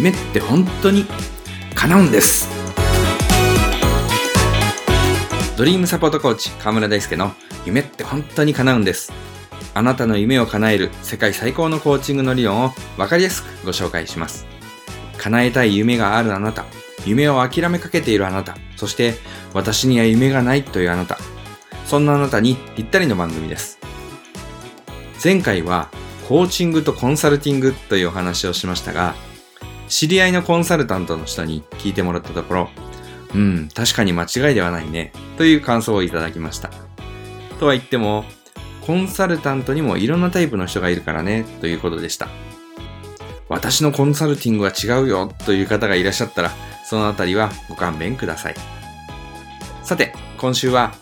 夢って本当に叶うんです。ドリームサポートコーチ川村大輔の夢って本当に叶うんです。あなたの夢を叶える世界最高のコーチングの理論を分かりやすくご紹介します。叶えたい夢があるあなた、夢を諦めかけているあなた、そして私には夢がないというあなた、そんなあなたにぴったりの番組です。前回はコーチングとコンサルティングというお話をしましたが、知り合いのコンサルタントの人に聞いてもらったところ、確かに間違いではないねという感想をいただきました。とは言ってもコンサルタントにもいろんなタイプの人がいるからねということでした。私のコンサルティングは違うよという方がいらっしゃったら、そのあたりはご勘弁ください。さて、今週は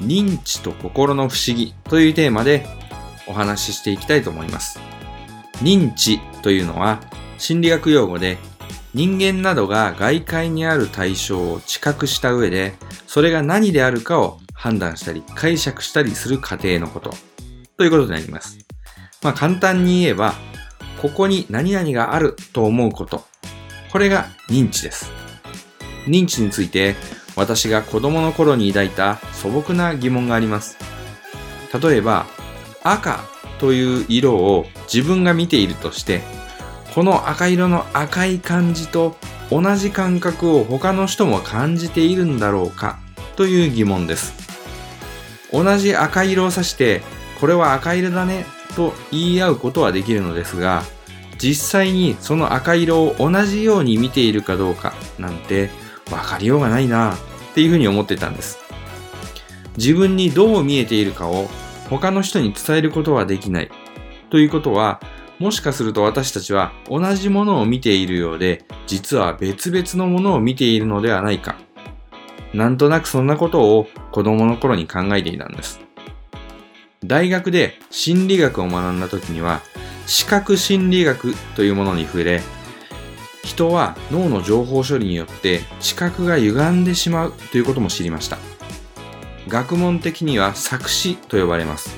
認知と心の不思議というテーマでお話ししていきたいと思います。認知というのは心理学用語で、人間などが外界にある対象を知覚した上で、それが何であるかを判断したり解釈したりする過程のことということになります。簡単に言えば、ここに何々があると思うこと、これが認知です。認知について私が子供の頃に抱いた素朴な疑問があります。例えば、赤という色を自分が見ているとして、この赤色の赤い感じと同じ感覚を他の人も感じているんだろうかという疑問です。同じ赤色を指して、これは赤色だねと言い合うことはできるのですが、実際にその赤色を同じように見ているかどうかなんて分かりようがないなっていうふうに思ってたんです。自分にどう見えているかを他の人に伝えることはできないということは、もしかすると私たちは同じものを見ているようで、実は別々のものを見ているのではないか。なんとなくそんなことを子供の頃に考えていたんです。大学で心理学を学んだ時には、視覚心理学というものに触れ、人は脳の情報処理によって知覚が歪んでしまうということも知りました。学問的には錯視と呼ばれます。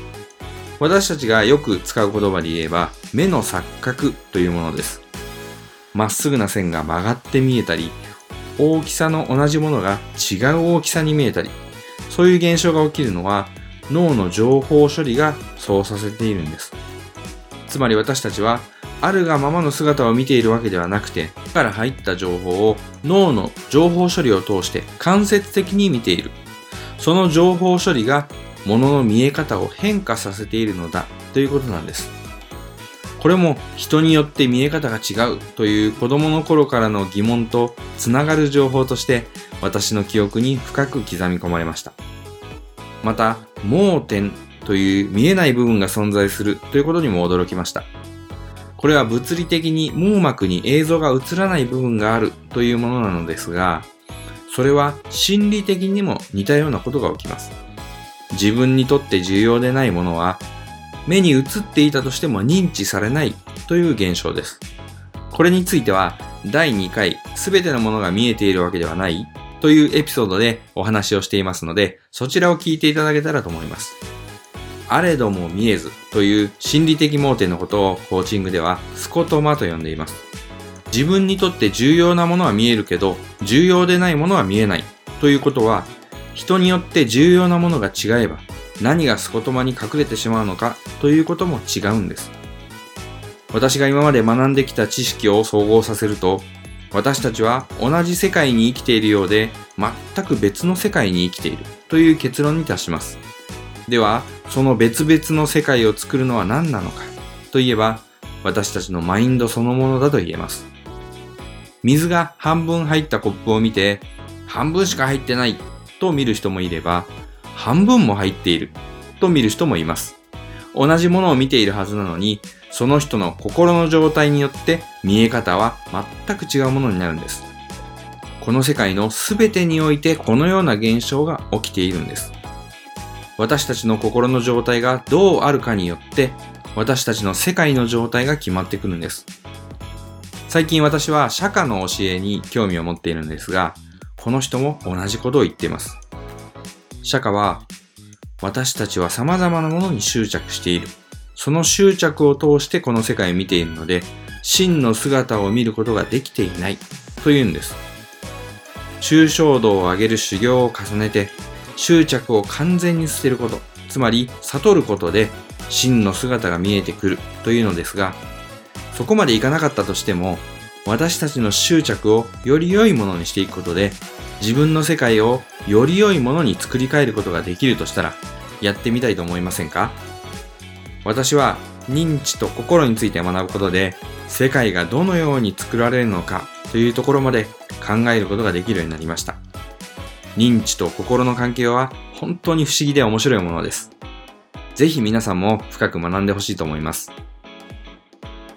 私たちがよく使う言葉で言えば、目の錯覚というものです。まっすぐな線が曲がって見えたり、大きさの同じものが違う大きさに見えたり、そういう現象が起きるのは脳の情報処理がそうさせているんです。つまり私たちはあるがままの姿を見ているわけではなくて、から入った情報を脳の情報処理を通して間接的に見ている。その情報処理が物の見え方を変化させているのだということなんです。これも人によって見え方が違うという子供の頃からの疑問とつながる情報として私の記憶に深く刻み込まれました。また、盲点という見えない部分が存在するということにも驚きました。これは物理的に網膜に映像が映らない部分があるというものなのですが、それは心理的にも似たようなことが起きます。自分にとって重要でないものは目に映っていたとしても認知されないという現象です。これについては第2回すべてのものが見えているわけではないというエピソードでお話をしていますので、そちらを聞いていただけたらと思います。あれども見えずという心理的盲点のことをコーチングではスコトマと呼んでいます。自分にとって重要なものは見えるけど、重要でないものは見えないということは、人によって重要なものが違えば何がスコトマに隠れてしまうのかということも違うんです。私が今まで学んできた知識を総合させると、私たちは同じ世界に生きているようで全く別の世界に生きているという結論に達します。では、その別々の世界を作るのは何なのかといえば、私たちのマインドそのものだと言えます。水が半分入ったコップを見て、半分しか入ってないと見る人もいれば、半分も入っていると見る人もいます。同じものを見ているはずなのに、その人の心の状態によって見え方は全く違うものになるんです。この世界の全てにおいてこのような現象が起きているんです。私たちの心の状態がどうあるかによって、私たちの世界の状態が決まってくるんです。最近私は釈迦の教えに興味を持っているんですが、この人も同じことを言っています。釈迦は、私たちは様々なものに執着している。その執着を通してこの世界を見ているので、真の姿を見ることができていないというんです。抽象度を上げる修行を重ねて、執着を完全に捨てること、つまり悟ることで真の姿が見えてくるというのですが、そこまでいかなかったとしても、私たちの執着をより良いものにしていくことで、自分の世界をより良いものに作り変えることができるとしたら、やってみたいと思いませんか？私は認知と心について学ぶことで、世界がどのように作られるのかというところまで考えることができるようになりました。認知と心の関係は本当に不思議で面白いものです。ぜひ皆さんも深く学んでほしいと思います。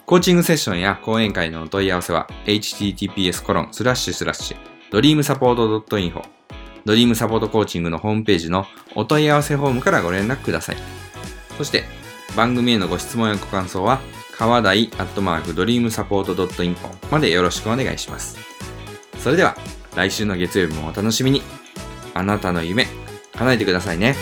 コーチングセッションや講演会のお問い合わせは https://dreamsupport.info ドリームサポートコーチングのホームページのお問い合わせフォームからご連絡ください。そして番組へのご質問やご感想はkawadaii@dreamsupport.info までよろしくお願いします。それでは来週の月曜日もお楽しみに。あなたの夢叶えてくださいね。